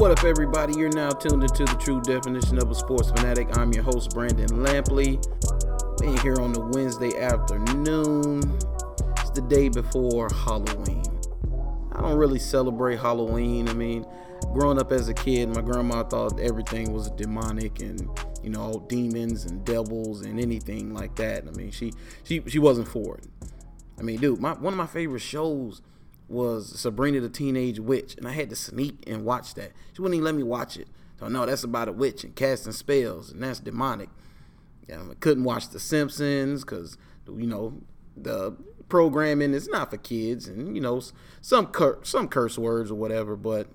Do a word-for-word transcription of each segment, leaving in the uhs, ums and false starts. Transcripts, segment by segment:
What up, everybody? You're now tuned into the True Definition of a Sports Fanatic. I'm your host, Brandon Lampley. Being here on the Wednesday afternoon. It's the day before Halloween. I don't really celebrate Halloween. I mean, growing up as a kid, my grandma thought everything was demonic and, you know, demons and devils and anything like that. I mean, she she she wasn't for it. I mean, dude, my one of my favorite shows was Sabrina the Teenage Witch, and I had to sneak and watch that. She wouldn't even let me watch it. So, no, that's about a witch and casting spells, and that's demonic. Yeah, I couldn't watch The Simpsons because, you know, the programming is not for kids, and, you know, some, cur- some curse words or whatever, but,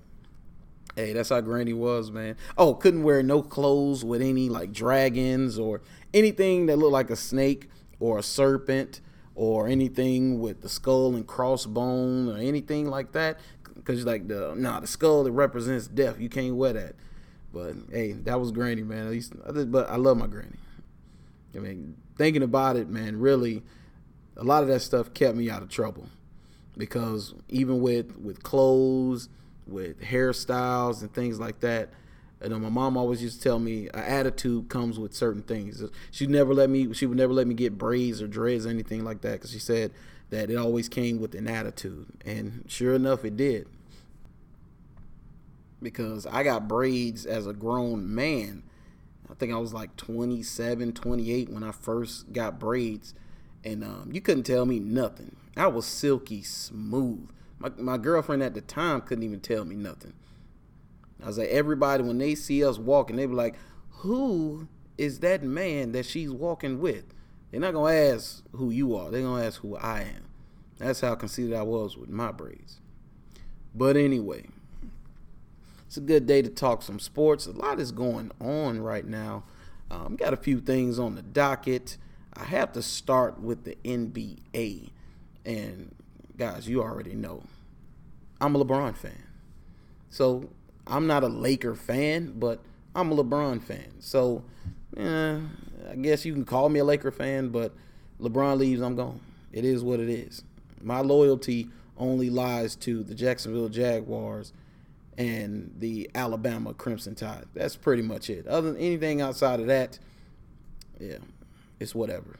hey, that's how Granny was, man. Oh, couldn't wear no clothes with any, like, dragons or anything that looked like a snake or a serpent or anything with the skull and crossbone or anything like that, because like the nah the skull that represents death, you can't wear that. But hey, that was Granny, man. At least, but I love my Granny. I mean, thinking about it, man, really, a lot of that stuff kept me out of trouble, because even with with clothes, with hairstyles and things like that. And then my mom always used to tell me an attitude comes with certain things. She never let me, she would never let me get braids or dreads or anything like that, because she said that it always came with an attitude. And sure enough, it did. Because I got braids as a grown man. I think I was like twenty-seven, twenty-eight when I first got braids. And um, you couldn't tell me nothing. I was silky smooth. My, my girlfriend at the time couldn't even tell me nothing. I was like, everybody, when they see us walking, they be like, who is that man that she's walking with? They're not going to ask who you are. They're going to ask who I am. That's how conceited I was with my braids. But anyway, it's a good day to talk some sports. A lot is going on right now. Um, got a few things on the docket. I have to start with the N B A. And, guys, you already know, I'm a LeBron fan. So, I'm not a Laker fan, but I'm a LeBron fan. So, eh, I guess you can call me a Laker fan, but LeBron leaves, I'm gone. It is what it is. My loyalty only lies to the Jacksonville Jaguars and the Alabama Crimson Tide. That's pretty much it. Other than anything outside of that, yeah, it's whatever.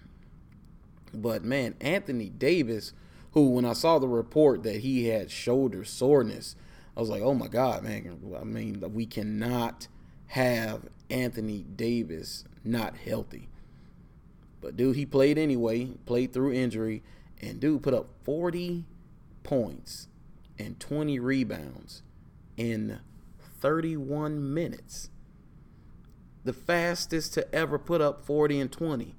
But, man, Anthony Davis, who, when I saw the report that he had shoulder soreness, I was like, oh, my God, man. I mean, we cannot have Anthony Davis not healthy. But, dude, he played anyway, played through injury, and, dude, put up forty points and twenty rebounds in thirty-one minutes. The fastest to ever put up forty and twenty.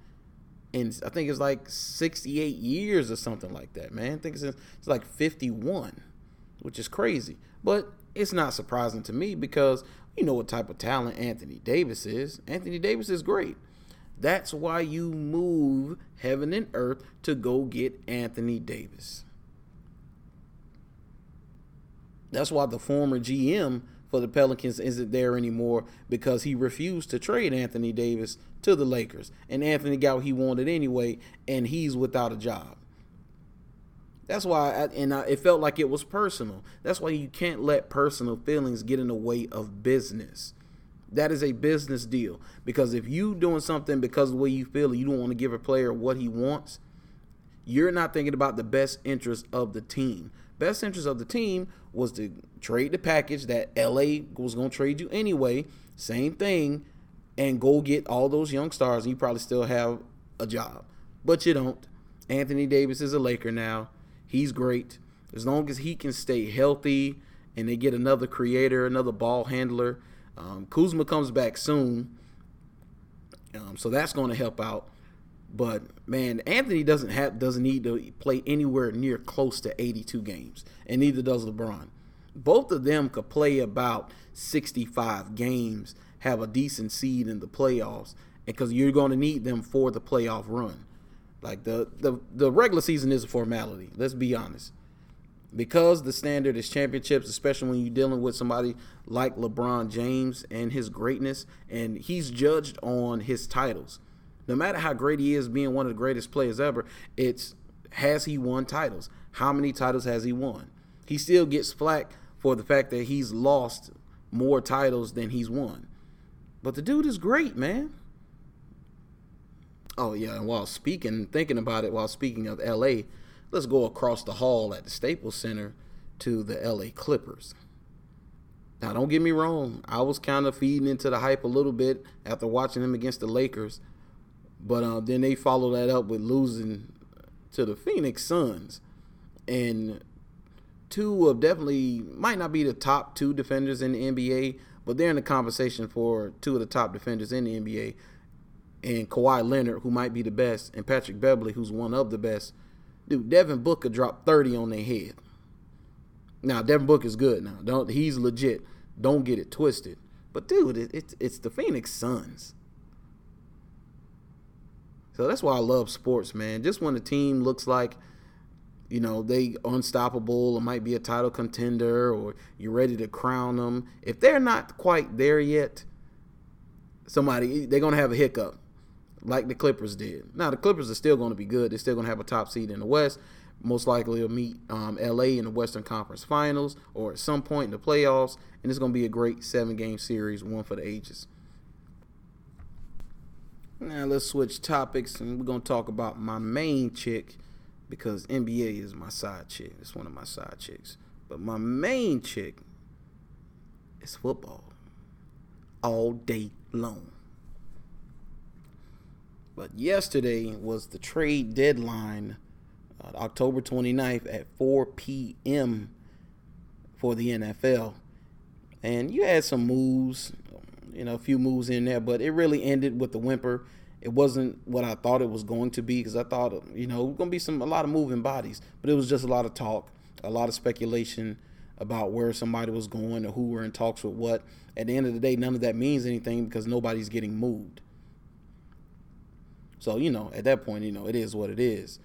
And I think it's like sixty-eight years or something like that, man. I think it's, it's like fifty-one. Which is crazy, but it's not surprising to me, because you know what type of talent Anthony Davis is. Anthony Davis is great. That's why you move heaven and earth to go get Anthony Davis. That's why the former G M for the Pelicans isn't there anymore, because he refused to trade Anthony Davis to the Lakers, and Anthony got what he wanted anyway, and he's without a job. That's why, I, and I, it felt like it was personal. That's why you can't let personal feelings get in the way of business. That is a business deal. Because if you doing something because of the way you feel, you don't want to give a player what he wants, you're not thinking about the best interest of the team. Best interest of the team was to trade the package that L A was going to trade you anyway, same thing, and go get all those young stars, and you probably still have a job. But you don't. Anthony Davis is a Laker now. He's great. As long as he can stay healthy and they get another creator, another ball handler. Um, Kuzma comes back soon, um, so that's going to help out. But, man, Anthony doesn't have doesn't need to play anywhere near close to eighty-two games, and neither does LeBron. Both of them could play about sixty-five games, have a decent seed in the playoffs, because you're going to need them for the playoff run. Like, the, the, the regular season is a formality, let's be honest. Because the standard is championships, especially when you're dealing with somebody like LeBron James and his greatness, and he's judged on his titles. No matter how great he is, being one of the greatest players ever, it's has he won titles? How many titles has he won? He still gets flack for the fact that he's lost more titles than he's won. But the dude is great, man. Oh, yeah, and while speaking, thinking about it, while speaking of L A, let's go across the hall at the Staples Center to the L A. Clippers. Now, don't get me wrong. I was kind of feeding into the hype a little bit after watching them against the Lakers. But uh, then they followed that up with losing to the Phoenix Suns. And two of definitely might not be the top two defenders in the N B A, but they're in the conversation for two of the top defenders in the N B A. And Kawhi Leonard, who might be the best, and Patrick Beverley, who's one of the best. Dude, Devin Booker dropped thirty on their head. Now, Devin Booker is good now. Don't he's legit. Don't get it twisted. But, dude, it, it, it's the Phoenix Suns. So that's why I love sports, man. Just when a team looks like, you know, they unstoppable or might be a title contender or you're ready to crown them. If they're not quite there yet, somebody, they're going to have a hiccup. Like the Clippers did. Now, the Clippers are still going to be good. They're still going to have a top seed in the West. Most likely will meet um, L A in the Western Conference Finals or at some point in the playoffs. And it's going to be a great seven-game series, one for the ages. Now, let's switch topics, and we're going to talk about my main chick because N B A is my side chick. It's one of my side chicks. But my main chick is football all day long. But yesterday was the trade deadline, uh, October twenty-ninth at four p.m. for the N F L. And you had some moves, you know, a few moves in there, but it really ended with a whimper. It wasn't what I thought it was going to be because I thought, you know, it was going to be some a lot of moving bodies. But it was just a lot of talk, a lot of speculation about where somebody was going or who were in talks with what. At the end of the day, none of that means anything because nobody's getting moved. So, you know, at that point, you know, it is what it is.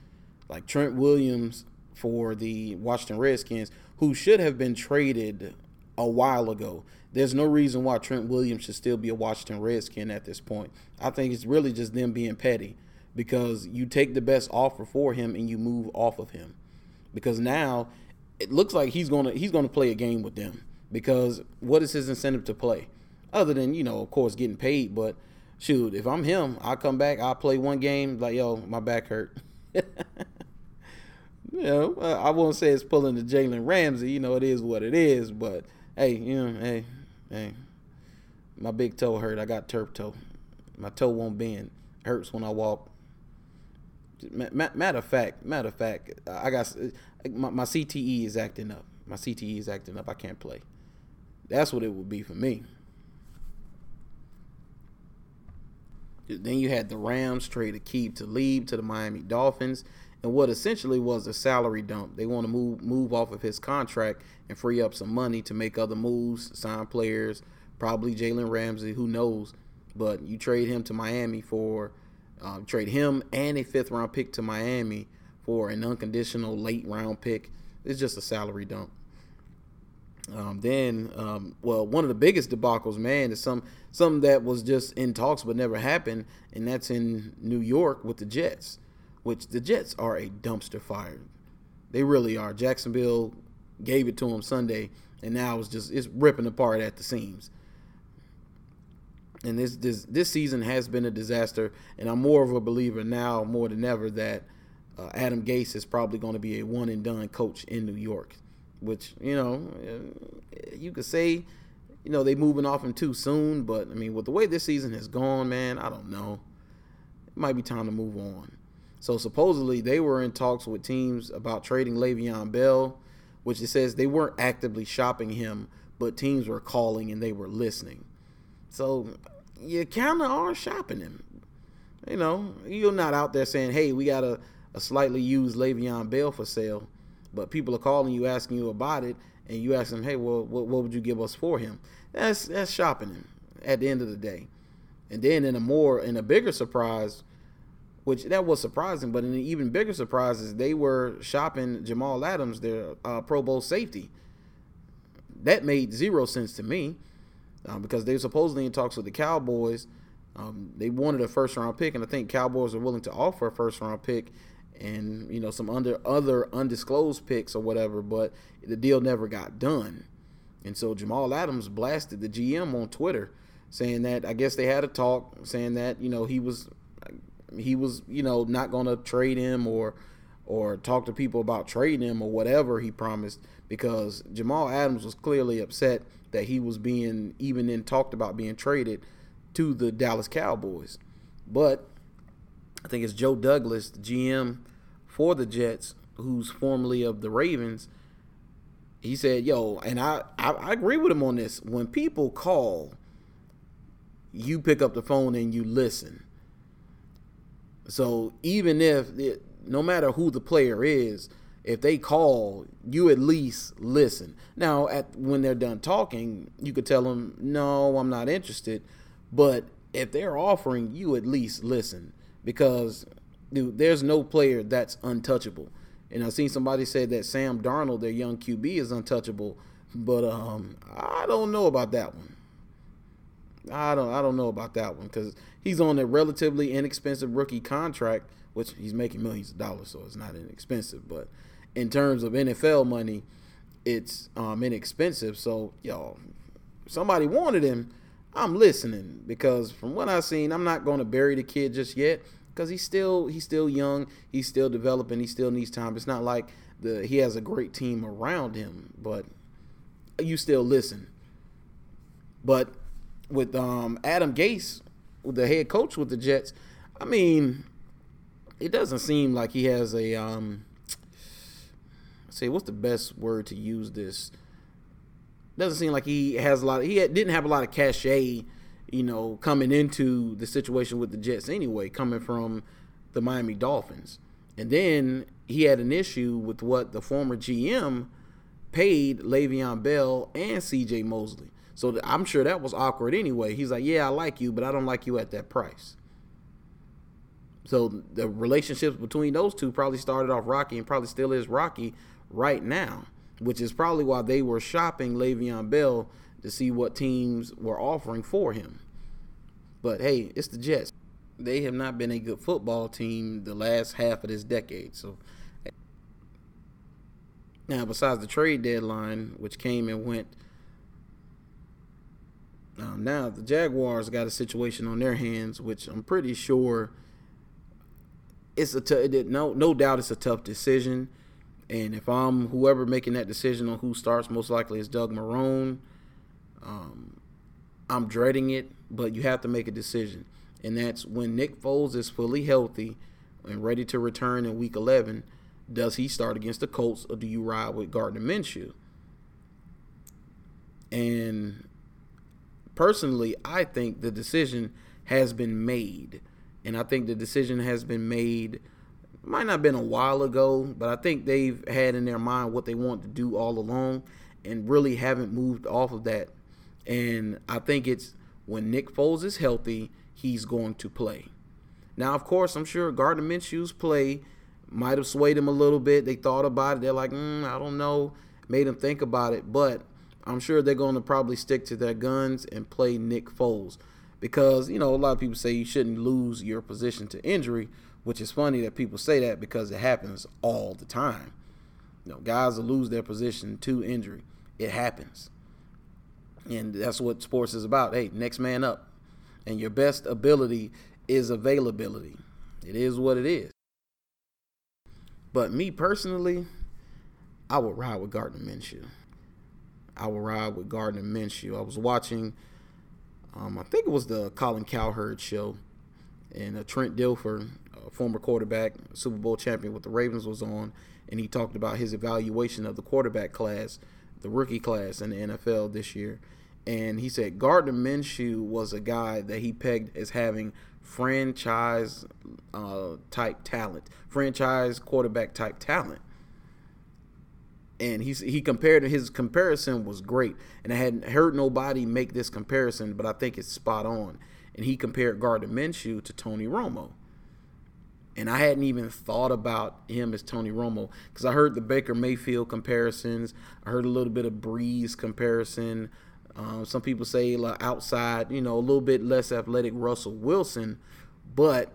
Like Trent Williams for the Washington Redskins, who should have been traded a while ago. There's no reason why Trent Williams should still be a Washington Redskin at this point. I think it's really just them being petty because you take the best offer for him and you move off of him because now it looks like he's going to he's going to play a game with them because what is his incentive to play other than, you know, of course, getting paid? But shoot, if I'm him, I'll come back, I'll play one game, like, yo, my back hurt. You know, I won't say it's pulling the Jalen Ramsey, you know, it is what it is, but, hey, you know, hey, hey, my big toe hurt, I got turf toe. My toe won't bend, it hurts when I walk. Matter of fact, matter of fact, I got, my, my C T E is acting up. My C T E is acting up, I can't play. That's what it would be for me. Then you had the Rams trade Aqib Talib to the Miami Dolphins and what essentially was a salary dump. They want to move move off of his contract and free up some money to make other moves, sign players, probably Jalen Ramsey, who knows. But you trade him to Miami for uh, – trade him and a fifth-round pick to Miami for an unconditional late-round pick. It's just a salary dump. Um, then, um, well, one of the biggest debacles, man, is some something that was just in talks but never happened, and that's in New York with the Jets, which the Jets are a dumpster fire. They really are. Jacksonville gave it to them Sunday, and now it's just it's ripping apart at the seams. And this this this season has been a disaster, and I'm more of a believer now more than ever that uh, Adam Gase is probably going to be a one-and-done coach in New York. Which, you know, you could say, you know, they moving off him too soon. But, I mean, with the way this season has gone, man, I don't know. It might be time to move on. So, supposedly, they were in talks with teams about trading Le'Veon Bell, which it says they weren't actively shopping him, but teams were calling and they were listening. So, you kind of are shopping him. You know, you're not out there saying, hey, we got a, a slightly used Le'Veon Bell for sale. But people are calling you, asking you about it, and you ask them, hey, well, what, what would you give us for him? That's that's shopping him at the end of the day. And then in a more, in a bigger surprise, which that was surprising, but in an even bigger surprise is they were shopping Jamal Adams, their uh, Pro Bowl safety. That made zero sense to me uh, because they were supposedly in talks with the Cowboys. Um, they wanted a first-round pick, and I think Cowboys are willing to offer a first-round pick, and, you know, some under other undisclosed picks or whatever, but the deal never got done. And so Jamal Adams blasted the G M on Twitter, saying that I guess they had a talk, saying that, you know, he was he was, you know, not going to trade him or or talk to people about trading him or whatever he promised, because Jamal Adams was clearly upset that he was being even then talked about being traded to the Dallas Cowboys. But I think it's Joe Douglas, the G M for the Jets, who's formerly of the Ravens. He said, yo, and I, I, I agree with him on this. When people call, you pick up the phone and you listen. So even if, it, no matter who the player is, if they call, you at least listen. Now, at when they're done talking, you could tell them, no, I'm not interested. But if they're offering, you at least listen. Because, dude, there's no player that's untouchable. And I've seen somebody say that Sam Darnold, their young Q B, is untouchable. But um, I don't know about that one. I don't I don't know about that one, because he's on a relatively inexpensive rookie contract, which he's making millions of dollars, so it's not inexpensive. But in terms of N F L money, it's um, inexpensive. So, y'all, if somebody wanted him, I'm listening, because from what I've seen, I'm not going to bury the kid just yet, because he's still he's still young, he's still developing, he still needs time. It's not like the he has a great team around him, but you still listen. But with um, Adam Gase, the head coach with the Jets, I mean, it doesn't seem like he has a um, say what's the best word to use this. Doesn't seem like he has a lot. Of, he had, didn't have a lot of cachet, you know, coming into the situation with the Jets anyway, coming from the Miami Dolphins. And then he had an issue with what the former G M paid Le'Veon Bell and C J Mosley. So I'm sure that was awkward anyway. He's like, yeah, I like you, but I don't like you at that price. So the relationships between those two probably started off rocky and probably still is rocky right now, which is probably why they were shopping Le'Veon Bell to see what teams were offering for him. But, hey, it's the Jets. They have not been a good football team the last half of this decade. So now, besides the trade deadline, which came and went, um, now the Jaguars got a situation on their hands, which I'm pretty sure it's a t- no, no doubt it's a tough decision. And if I'm whoever making that decision on who starts, most likely is Doug Marrone. Um, I'm dreading it, but you have to make a decision. And that's when Nick Foles is fully healthy and ready to return in week eleven, does he start against the Colts or do you ride with Gardner Minshew? And personally, I think the decision has been made. And I think the decision has been made might not have been a while ago, but I think they've had in their mind what they want to do all along and really haven't moved off of that. And I think it's when Nick Foles is healthy, he's going to play. Now, of course, I'm sure Gardner Minshew's play might have swayed him a little bit. They thought about it. They're like, mm, I don't know, made him think about it. But I'm sure they're going to probably stick to their guns and play Nick Foles because, you know, a lot of people say you shouldn't lose your position to injury, which is funny that people say that because it happens all the time. You know, guys will lose their position to injury. It happens. And that's what sports is about. Hey, next man up. And your best ability is availability. It is what it is. But me personally, I would ride with Gardner Minshew. I would ride with Gardner Minshew. I was watching, um, I think it was the Colin Cowherd show, and uh, Trent Dilfer, a former quarterback, Super Bowl champion with the Ravens, was on, and he talked about his evaluation of the quarterback class, the rookie class in the N F L this year. And he said Gardner Minshew was a guy that he pegged as having franchise uh, type talent, franchise quarterback type talent. And he he compared his comparison was great, and I hadn't heard nobody make this comparison, but I think it's spot on. And he compared Gardner Minshew to Tony Romo. And I hadn't even thought about him as Tony Romo because I heard the Baker Mayfield comparisons. I heard a little bit of Breeze comparison. Um, some people say like outside, you know, a little bit less athletic Russell Wilson. But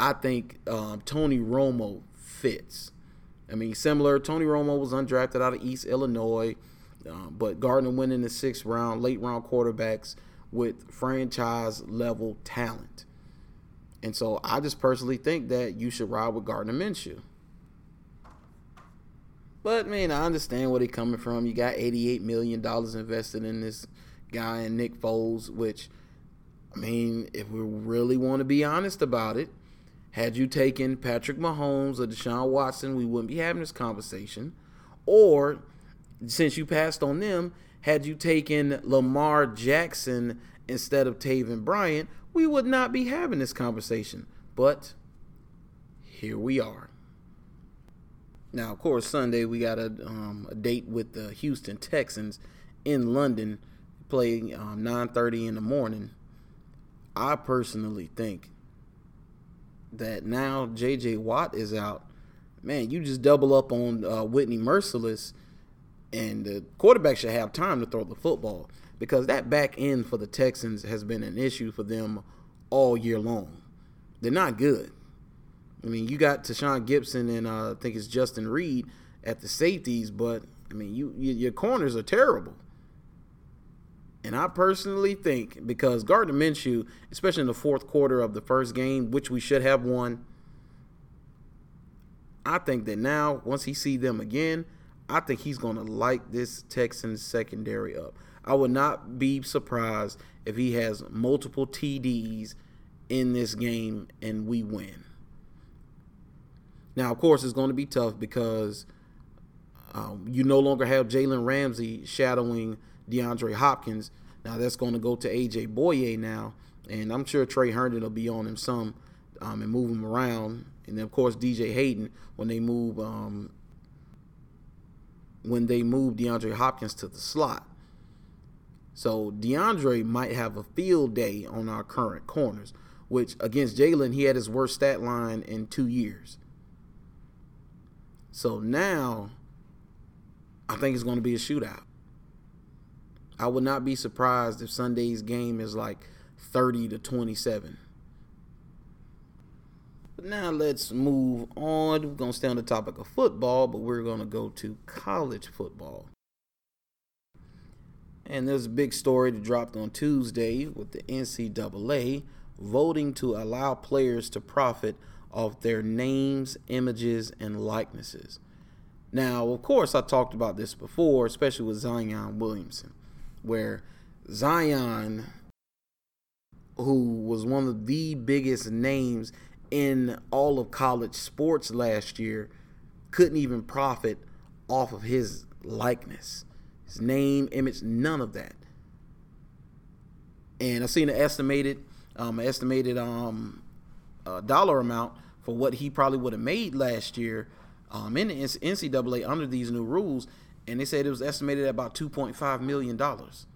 I think um, Tony Romo fits. I mean, similar. Tony Romo was undrafted out of East Illinois. Um, but Gardner went in the sixth round, late round quarterbacks with franchise level talent. And so I just personally think that you should ride with Gardner Minshew. But, man, I understand where they're coming from. You got eighty-eight million dollars invested in this guy and Nick Foles, which, I mean, if we really want to be honest about it, had you taken Patrick Mahomes or Deshaun Watson, we wouldn't be having this conversation. Or, since you passed on them, had you taken Lamar Jackson instead of Taven Bryant, we would not be having this conversation. But here we are. Now, of course, Sunday we got a, um, a date with the Houston Texans in London, playing um, nine thirty in the morning. I personally think that now J J Watt is out. Man, you just double up on uh, Whitney Mercilus, and the quarterback should have time to throw the football, because that back end for the Texans has been an issue for them all year long. They're not good. I mean, you got Tashawn Gibson and uh, I think it's Justin Reed at the safeties, but, I mean, you, you your corners are terrible. And I personally think, because Gardner Minshew, especially in the fourth quarter of the first game, which we should have won, I think that now, once he sees them again, I think he's going to light this Texans secondary up. I would not be surprised if he has multiple T Ds in this game and we win. Now, of course, it's going to be tough because um, you no longer have Jalen Ramsey shadowing DeAndre Hopkins. Now, that's going to go to A J Boye now, and I'm sure Trey Herndon will be on him some um, and move him around. And then, of course, D J Hayden when they move um, when they move DeAndre Hopkins to the slot. So DeAndre might have a field day on our current corners, which against Jalen, he had his worst stat line in two years. So now, I think it's going to be a shootout. I would not be surprised if Sunday's game is like thirty to twenty-seven. But now let's move on. We're going to stay on the topic of football, but we're going to go to college football. And there's a big story that dropped on Tuesday with the N C double A voting to allow players to profit of their names, images, and likenesses. Now, of course, I talked about this before, especially with Zion Williamson, where Zion, who was one of the biggest names in all of college sports last year, couldn't even profit off of his likeness, his name, image, none of that. And I've seen an estimated, um, estimated, um, Uh, dollar amount for what he probably would have made last year um, in the N C double A under these new rules, and they said it was estimated at about two point five million dollars.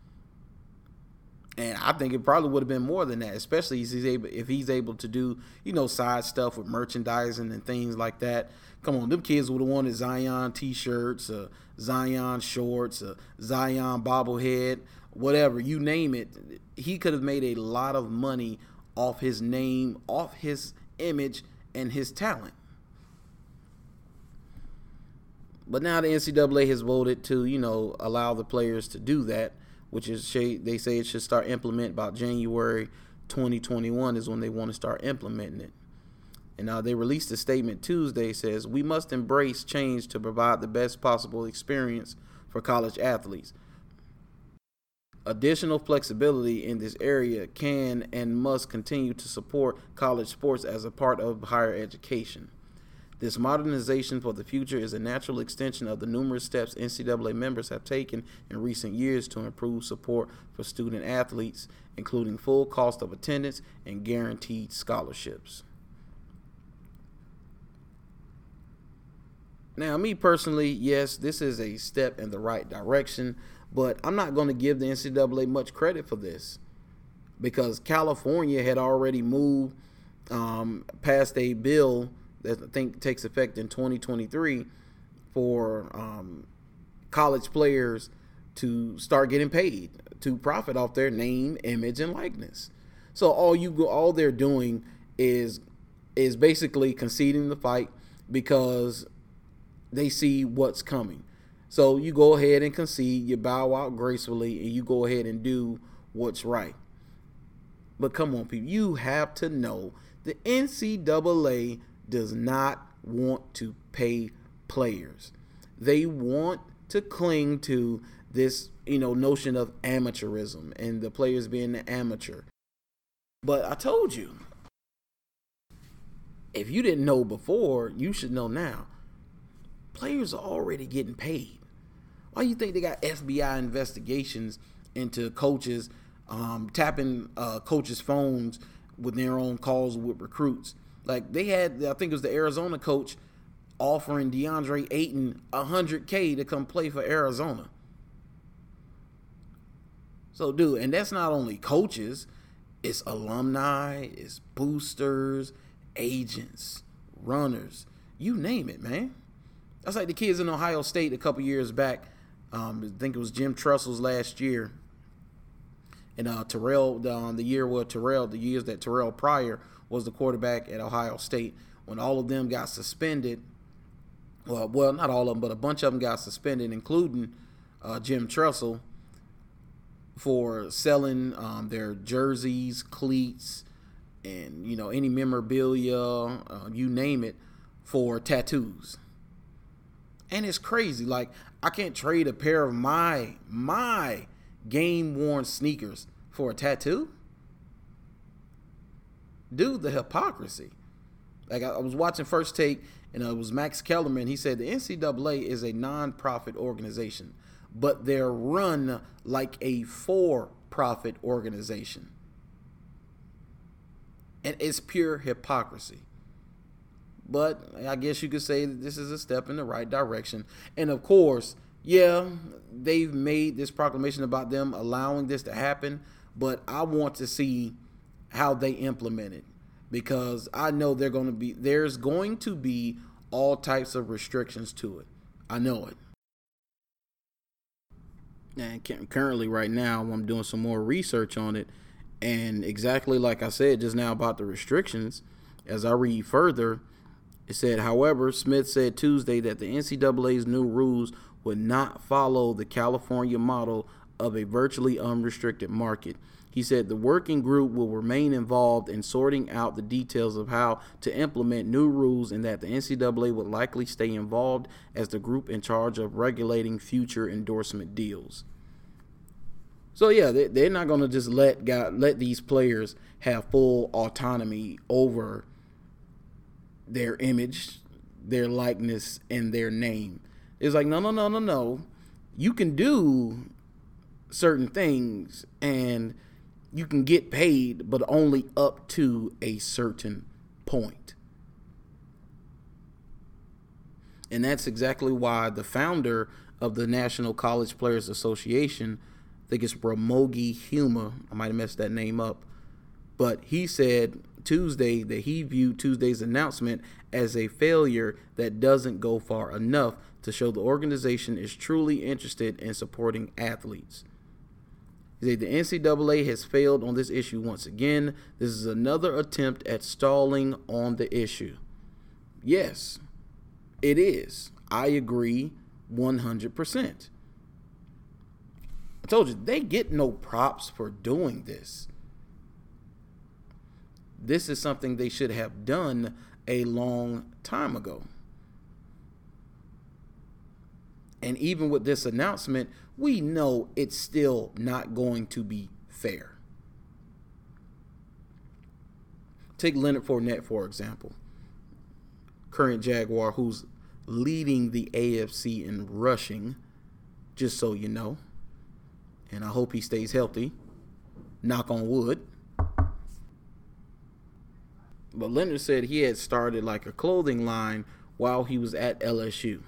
And I think it probably would have been more than that, especially if he's able, if he's able to do, you know, side stuff with merchandising and things like that. Come on, them kids would have wanted Zion T-shirts, uh, Zion shorts, uh, Zion bobblehead, whatever, you name it. He could have made a lot of money off his name, off his image, and his talent. But now the N C double A has voted to, you know, allow the players to do that, which is, they say it should start implement about January twenty twenty-one is when they want to start implementing it. And now they released a statement Tuesday, says, "We must embrace change to provide the best possible experience for college athletes. Additional flexibility in this area can and must continue to support college sports as a part of higher education. This modernization for the future is a natural extension of the numerous steps N C double A members have taken in recent years to improve support for student athletes, including full cost of attendance and guaranteed scholarships." Now, me personally, yes, this is a step in the right direction, but I'm not going to give the N C double A much credit for this, because California had already moved um, past a bill that I think takes effect in twenty twenty-three for um, college players to start getting paid to profit off their name, image, and likeness. So all you go, all they're doing is is basically conceding the fight because they see what's coming. So you go ahead and concede, you bow out gracefully, and you go ahead and do what's right. But come on, people, you have to know the N C double A does not want to pay players. They want to cling to this, you know, notion of amateurism and the players being the amateur. But I told you, if you didn't know before, you should know now. Players are already getting paid. Why do you think they got F B I investigations into coaches um, tapping uh, coaches' phones with their own calls with recruits? Like they had, I think it was the Arizona coach offering DeAndre Ayton one hundred K to come play for Arizona. So, dude, and that's not only coaches, it's alumni, it's boosters, agents, runners, you name it, man. That's like the kids in Ohio State a couple years back. Um, I think it was Jim Trussell's last year. And uh, Terrell, the, um, the year where Terrell, the years that Terrell Pryor was the quarterback at Ohio State, when all of them got suspended. Well, well, not all of them, but a bunch of them got suspended, including uh, Jim Trussell, for selling um, their jerseys, cleats, and, you know, any memorabilia, uh, you name it, for tattoos. And it's crazy. Like, I can't trade a pair of my, my game-worn sneakers for a tattoo? Dude, the hypocrisy. Like, I, I was watching First Take, and it was Max Kellerman. He said the N C double A is a non-profit organization, but they're run like a for-profit organization. And it's pure hypocrisy. But I guess you could say that this is a step in the right direction. And, of course, yeah, they've made this proclamation about them allowing this to happen, but I want to see how they implement it, because I know they're going to be there's going to be all types of restrictions to it. I know it. And currently right now I'm doing some more research on it, and exactly like I said just now about the restrictions, as I read further, it said, however, Smith said Tuesday that the N C double A's new rules would not follow the California model of a virtually unrestricted market. He said the working group will remain involved in sorting out the details of how to implement new rules, and that the N C double A would likely stay involved as the group in charge of regulating future endorsement deals. So, yeah, they're not going to just let God, let these players have full autonomy over their image, their likeness, and their name. It's like, no, no, no, no, no. You can do certain things and you can get paid, but only up to a certain point. And that's exactly why the founder of the National College Players Association, I think it's Ramogi Huma, I might have messed that name up, but he said Tuesday that he viewed Tuesday's announcement as a failure that doesn't go far enough to show the organization is truly interested in supporting athletes. The N C double A has failed on this issue once again. This is another attempt at stalling on the issue. Yes, it is. I agree one hundred percent. I told you, they get no props for doing this. This is something they should have done a long time ago. And even with this announcement, we know it's still not going to be fair. Take Leonard Fournette, for example, current Jaguar, who's leading the A F C in rushing, just so you know. And I hope he stays healthy. Knock on wood. But Leonard said he had started like a clothing line while he was at L S U.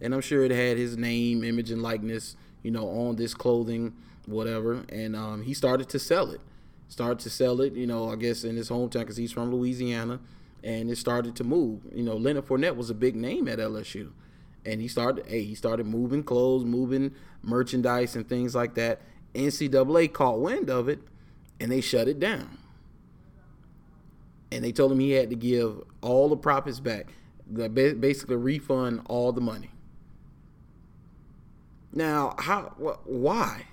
And I'm sure it had his name, image, and likeness, you know, on this clothing, whatever. And um, he started to sell it. Started to sell it, you know, I guess in his hometown because he's from Louisiana. And it started to move. You know, Leonard Fournette was a big name at L S U. And he started, hey, he started moving clothes, moving merchandise and things like that. N C double A caught wind of it, and they shut it down. And they told him he had to give all the profits back, basically refund all the money. Now, how? Wh- why?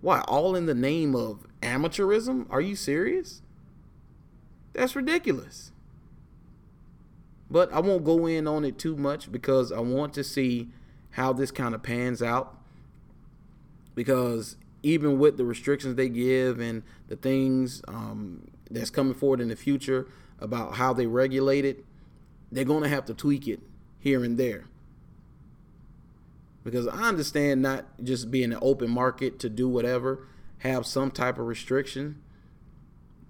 Why? All in the name of amateurism? Are you serious? That's ridiculous. But I won't go in on it too much because I want to see how this kind of pans out. Because even with the restrictions they give and the things um, that's coming forward in the future about how they regulate it, they're going to have to tweak it here and there. Because I understand not just being an open market to do whatever, have some type of restriction.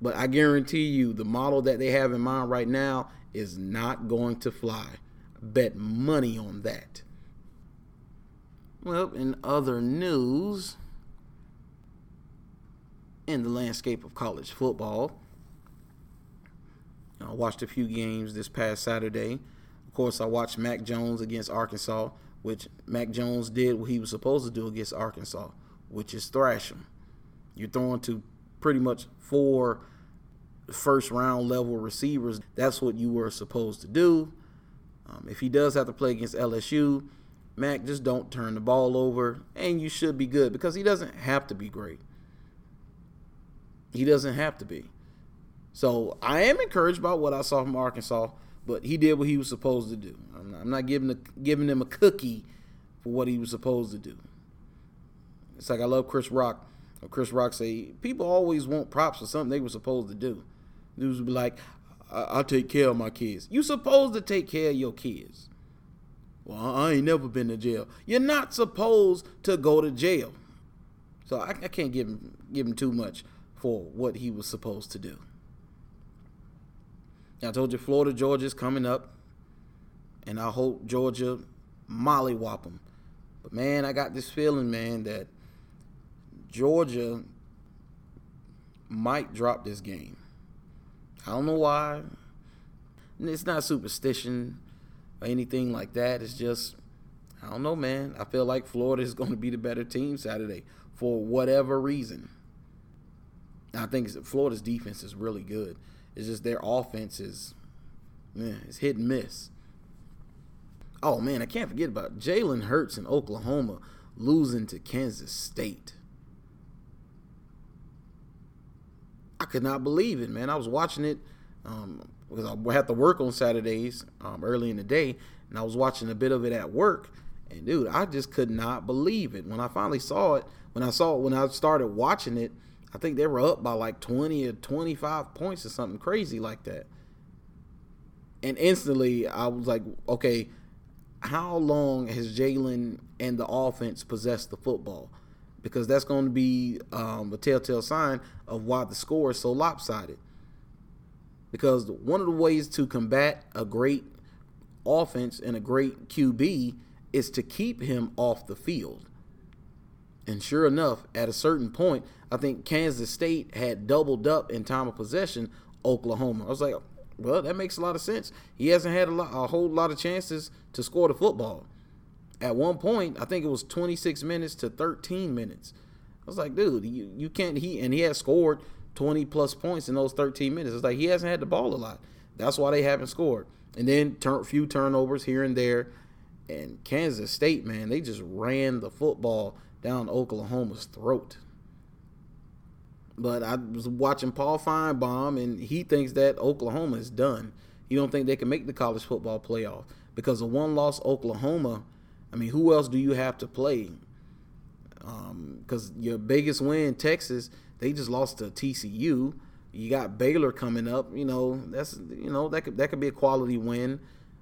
But I guarantee you the model that they have in mind right now is not going to fly. Bet money on that. Well, in other news, in the landscape of college football, I watched a few games this past Saturday. Of course, I watched Mac Jones against Arkansas, which Mac Jones did what he was supposed to do against Arkansas, which is thrash him. You're throwing to pretty much four first-round level receivers. That's what you were supposed to do. Um, if he does have to play against L S U, Mac, just don't turn the ball over, and you should be good because he doesn't have to be great. He doesn't have to be. So I am encouraged by what I saw from Arkansas, but he did what he was supposed to do. I'm not, I'm not giving the, giving him a cookie for what he was supposed to do. It's like I love Chris Rock. Chris Rock say, people always want props for something they were supposed to do. Dudes would be like, I- I'll take care of my kids. You supposed to take care of your kids. Well, I ain't never been to jail. You're not supposed to go to jail. So I, I can't give him, give him too much for what he was supposed to do. I told you Florida, Georgia's coming up, and I hope Georgia mollywop them. But, man, I got this feeling, man, that Georgia might drop this game. I don't know why. It's not superstition or anything like that. It's just, I don't know, man. I feel like Florida is going to be the better team Saturday for whatever reason. I think Florida's defense is really good. It's just their offense is, man, it's hit and miss. Oh, man, I can't forget about Jalen Hurts in Oklahoma losing to Kansas State. I could not believe it, man. I was watching it um, because I had to work on Saturdays um, early in the day, and I was watching a bit of it at work. And, dude, I just could not believe it. When I finally saw it, when I saw it, when I started watching it, I think they were up by like twenty or twenty-five points or something crazy like that. And instantly I was like, okay, how long has Jalen and the offense possessed the football? Because that's going to be um, a telltale sign of why the score is so lopsided. Because one of the ways to combat a great offense and a great Q B is to keep him off the field. And sure enough, at a certain point, I think Kansas State had doubled up in time of possession Oklahoma. I was like, well, that makes a lot of sense. He hasn't had a, lot, a whole lot of chances to score the football. At one point, I think it was twenty-six minutes to thirteen minutes. I was like, dude, you, you can't – He and he has scored twenty-plus points in those thirteen minutes. It's like he hasn't had the ball a lot. That's why they haven't scored. And then a few turnovers here and there. And Kansas State, man, they just ran the football down Oklahoma's throat. But I was watching Paul Feinbaum, and he thinks that Oklahoma is done. He don't think they can make the college football playoff because of one-loss Oklahoma – I mean, who else do you have to play? Because um, your biggest win, Texas, they just lost to T C U. You got Baylor coming up. You know, that's you know that could that could be a quality win.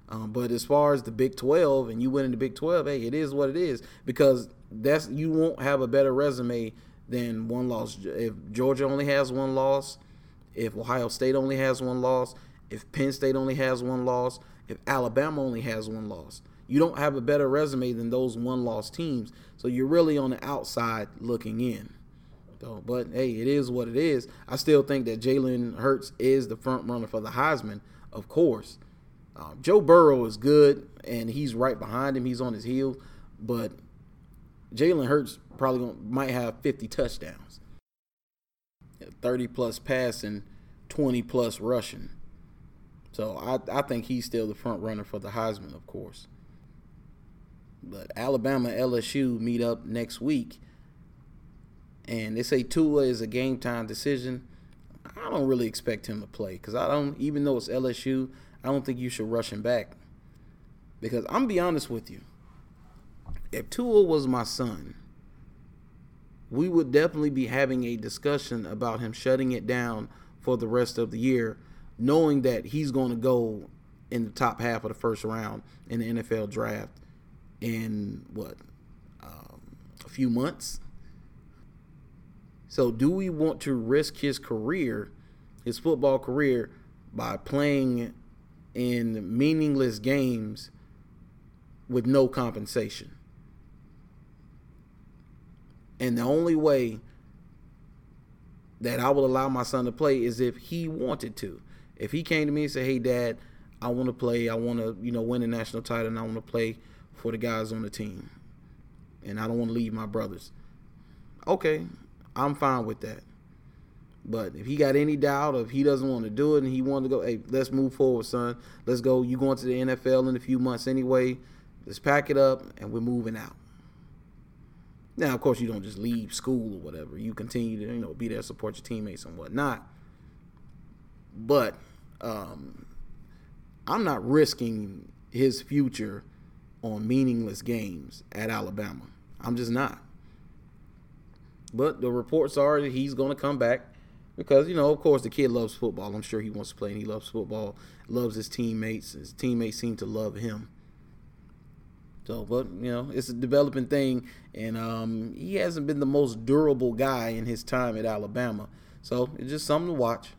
Um, but as far as the Big twelve and you winning the Big twelve, hey, it is what it is because that's you won't have a better resume than one loss. If Georgia only has one loss, if Ohio State only has one loss, if Penn State only has one loss, if Alabama only has one loss. You don't have a better resume than those one-loss teams. So you're really on the outside looking in. So, but, hey, it is what it is. I still think that Jalen Hurts is the front runner for the Heisman, of course. Um, Joe Burrow is good, and he's right behind him. He's on his heels. But Jalen Hurts probably gonna, might have fifty touchdowns, thirty-plus passing, twenty-plus rushing. So I, I think he's still the front runner for the Heisman, of course. But Alabama, L S U meet up next week. And they say Tua is a game-time decision. I don't really expect him to play because I don't, even though it's L S U, I don't think you should rush him back. Because I'm going to be honest with you. If Tua was my son, we would definitely be having a discussion about him shutting it down for the rest of the year, knowing that he's going to go in the top half of the first round in the N F L draft in, what, um, a few months? So do we want to risk his career, his football career, by playing in meaningless games with no compensation? And the only way that I will allow my son to play is if he wanted to. If he came to me and said, hey, Dad, I want to play. I want to, you know, win a national title, and I want to play for the guys on the team. And I don't want to leave my brothers. Okay. I'm fine with that. But if he got any doubt, if he doesn't want to do it and he wanted to go, hey, let's move forward, son. Let's go. You going to the N F L in a few months anyway. Let's pack it up, and we're moving out. Now, of course, you don't just leave school or whatever. You continue to, you know, be there, support your teammates and whatnot. But um, I'm not risking his future on meaningless games at Alabama. I'm just not. But the reports are that he's going to come back because, you know, of course, the kid loves football. I'm sure he wants to play, and he loves football, loves his teammates. His teammates seem to love him. So, but, you know, it's a developing thing, and um, he hasn't been the most durable guy in his time at Alabama. So it's just something to watch.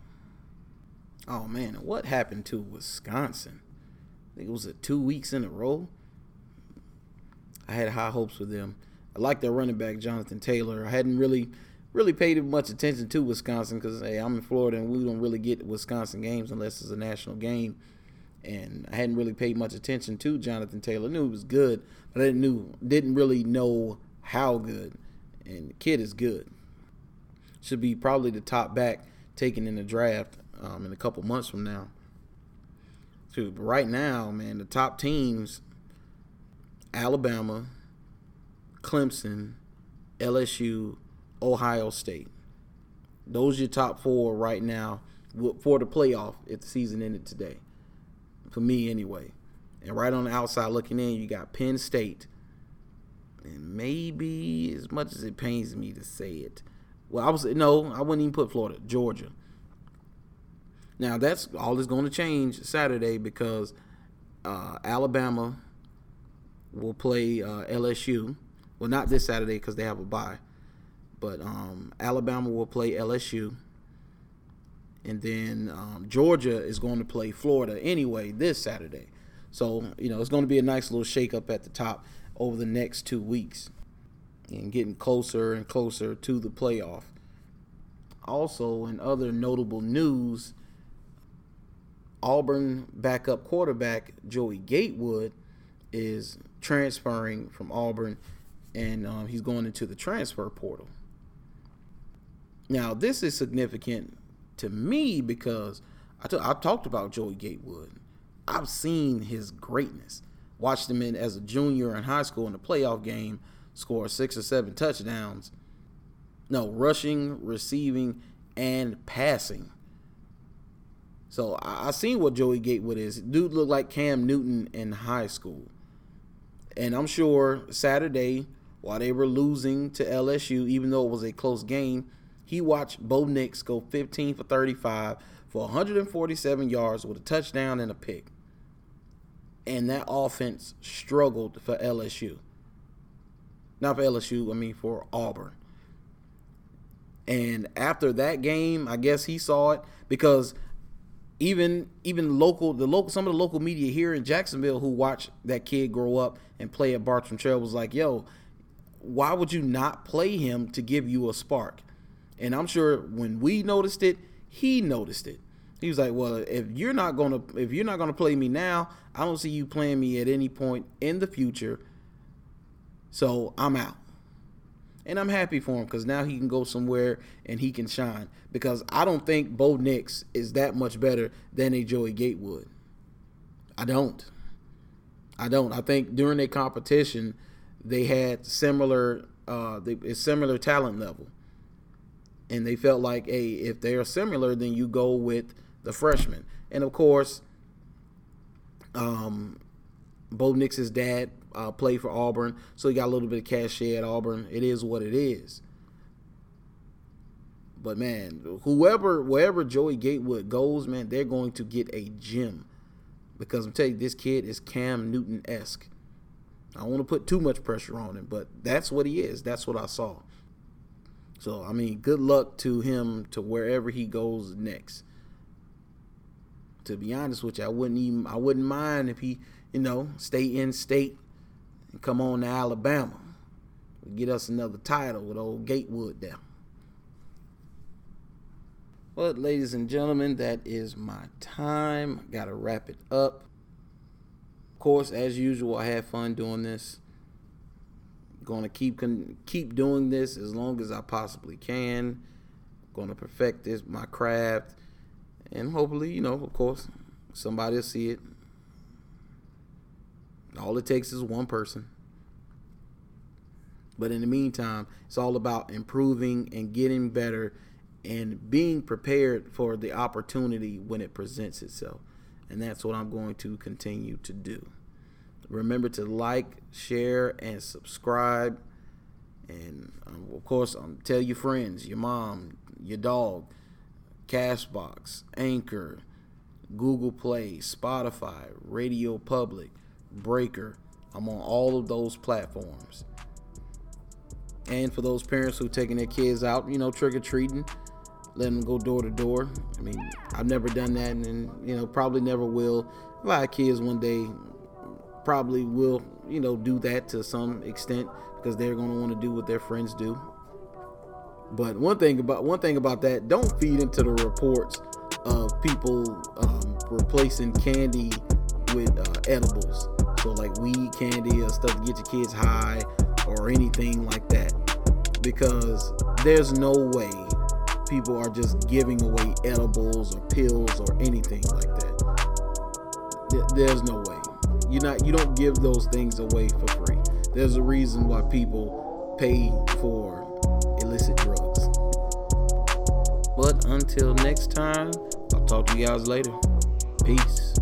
Oh, man, what happened to Wisconsin? I think it was a two weeks in a row. I had high hopes for them. I like their running back, Jonathan Taylor. I hadn't really, really paid much attention to Wisconsin because, hey, I'm in Florida and we don't really get Wisconsin games unless it's a national game. And I hadn't really paid much attention to Jonathan Taylor. I knew he was good, but I didn't, knew, didn't really know how good. And the kid is good. Should be probably the top back taken in the draft um, in a couple months from now. So, but right now, man, the top teams, Alabama, Clemson, L S U, Ohio State. Those are your top four right now for the playoff if the season ended today. For me anyway. And right on the outside looking in, you got Penn State. And maybe, as much as it pains me to say it, well, I was no, I wouldn't even put Florida, Georgia. Now, that's all that's going to change Saturday because uh, Alabama will play uh, L S U. Well, not this Saturday because they have a bye. But um, Alabama will play L S U. And then um, Georgia is going to play Florida anyway this Saturday. So, you know, it's going to be a nice little shakeup at the top over the next two weeks. And getting closer and closer to the playoff. Also, in other notable news, Auburn backup quarterback Joey Gatewood is transferring from Auburn. And um, he's going into the transfer portal. Now, this is significant to me because I, t- I talked about Joey Gatewood. I've seen his greatness. Watched him in as a junior in high school in the playoff game, score six or seven touchdowns. No, rushing, receiving, and passing. So I, I seen what Joey Gatewood is. Dude looked like Cam Newton in high school. And I'm sure Saturday, while they were losing to L S U, even though it was a close game, he watched Bo Nix go fifteen for thirty-five for one hundred forty-seven yards with a touchdown and a pick. And that offense struggled for L S U. Not for L S U, I mean for Auburn. And after that game, I guess he saw it because even even local the local some of the local media here in Jacksonville who watched that kid grow up and play at Bartram Trail was like, yo, why would you not play him to give you a spark? And I'm sure when we noticed it, he noticed it. He was like, well, if you're not gonna if you're not gonna play me now, I don't see you playing me at any point in the future. So I'm out. And I'm happy for him because now he can go somewhere and he can shine. Because I don't think Bo Nix is that much better than a Joey Gatewood. I don't. I don't. I think during their competition, they had similar, uh, they, it's similar talent level. And they felt like, hey, if they are similar, then you go with the freshmen. And, of course, um, Bo Nix's dad uh, played for Auburn, so he got a little bit of cachet at Auburn. It is what it is. But, man, whoever, wherever Joey Gatewood goes, man, they're going to get a gem. Because I'm telling you, this kid is Cam Newton-esque. I don't want to put too much pressure on him, but that's what he is. That's what I saw. So, I mean, good luck to him to wherever he goes next. To be honest with you, I wouldn't even I wouldn't mind if he, you know, stay in state and come on to Alabama. Get us another title with old Gatewood down. But, ladies and gentlemen, that is my time. I gotta wrap it up. Of course, as usual, I had fun doing this. Gonna keep keep doing this as long as I possibly can. Gonna perfect this, my craft, and hopefully, you know, of course, somebody'll see it. All it takes is one person. But in the meantime, it's all about improving and getting better, and being prepared for the opportunity when it presents itself. And that's what I'm going to continue to do. Remember to like, share, and subscribe. And, um, of course, um, tell your friends, your mom, your dog, Castbox, Anchor, Google Play, Spotify, Radio Public, Breaker. I'm on all of those platforms. And for those parents who are taking their kids out, you know, trick-or-treating, letting them go door to door. I mean, I've never done that, and, and you know, probably never will. If I had kids one day, probably will, you know, do that to some extent, because they're going to want to do what their friends do. But one thing about one thing about that, don't feed into the reports of people um, replacing candy with uh, edibles. So like weed candy or stuff to get your kids high or anything like that, because there's no way people are just giving away edibles or pills or anything like that. There's no way. You're not, you don't give those things away for free. There's a reason why people pay for illicit drugs. But until next time, I'll talk to you guys later. Peace.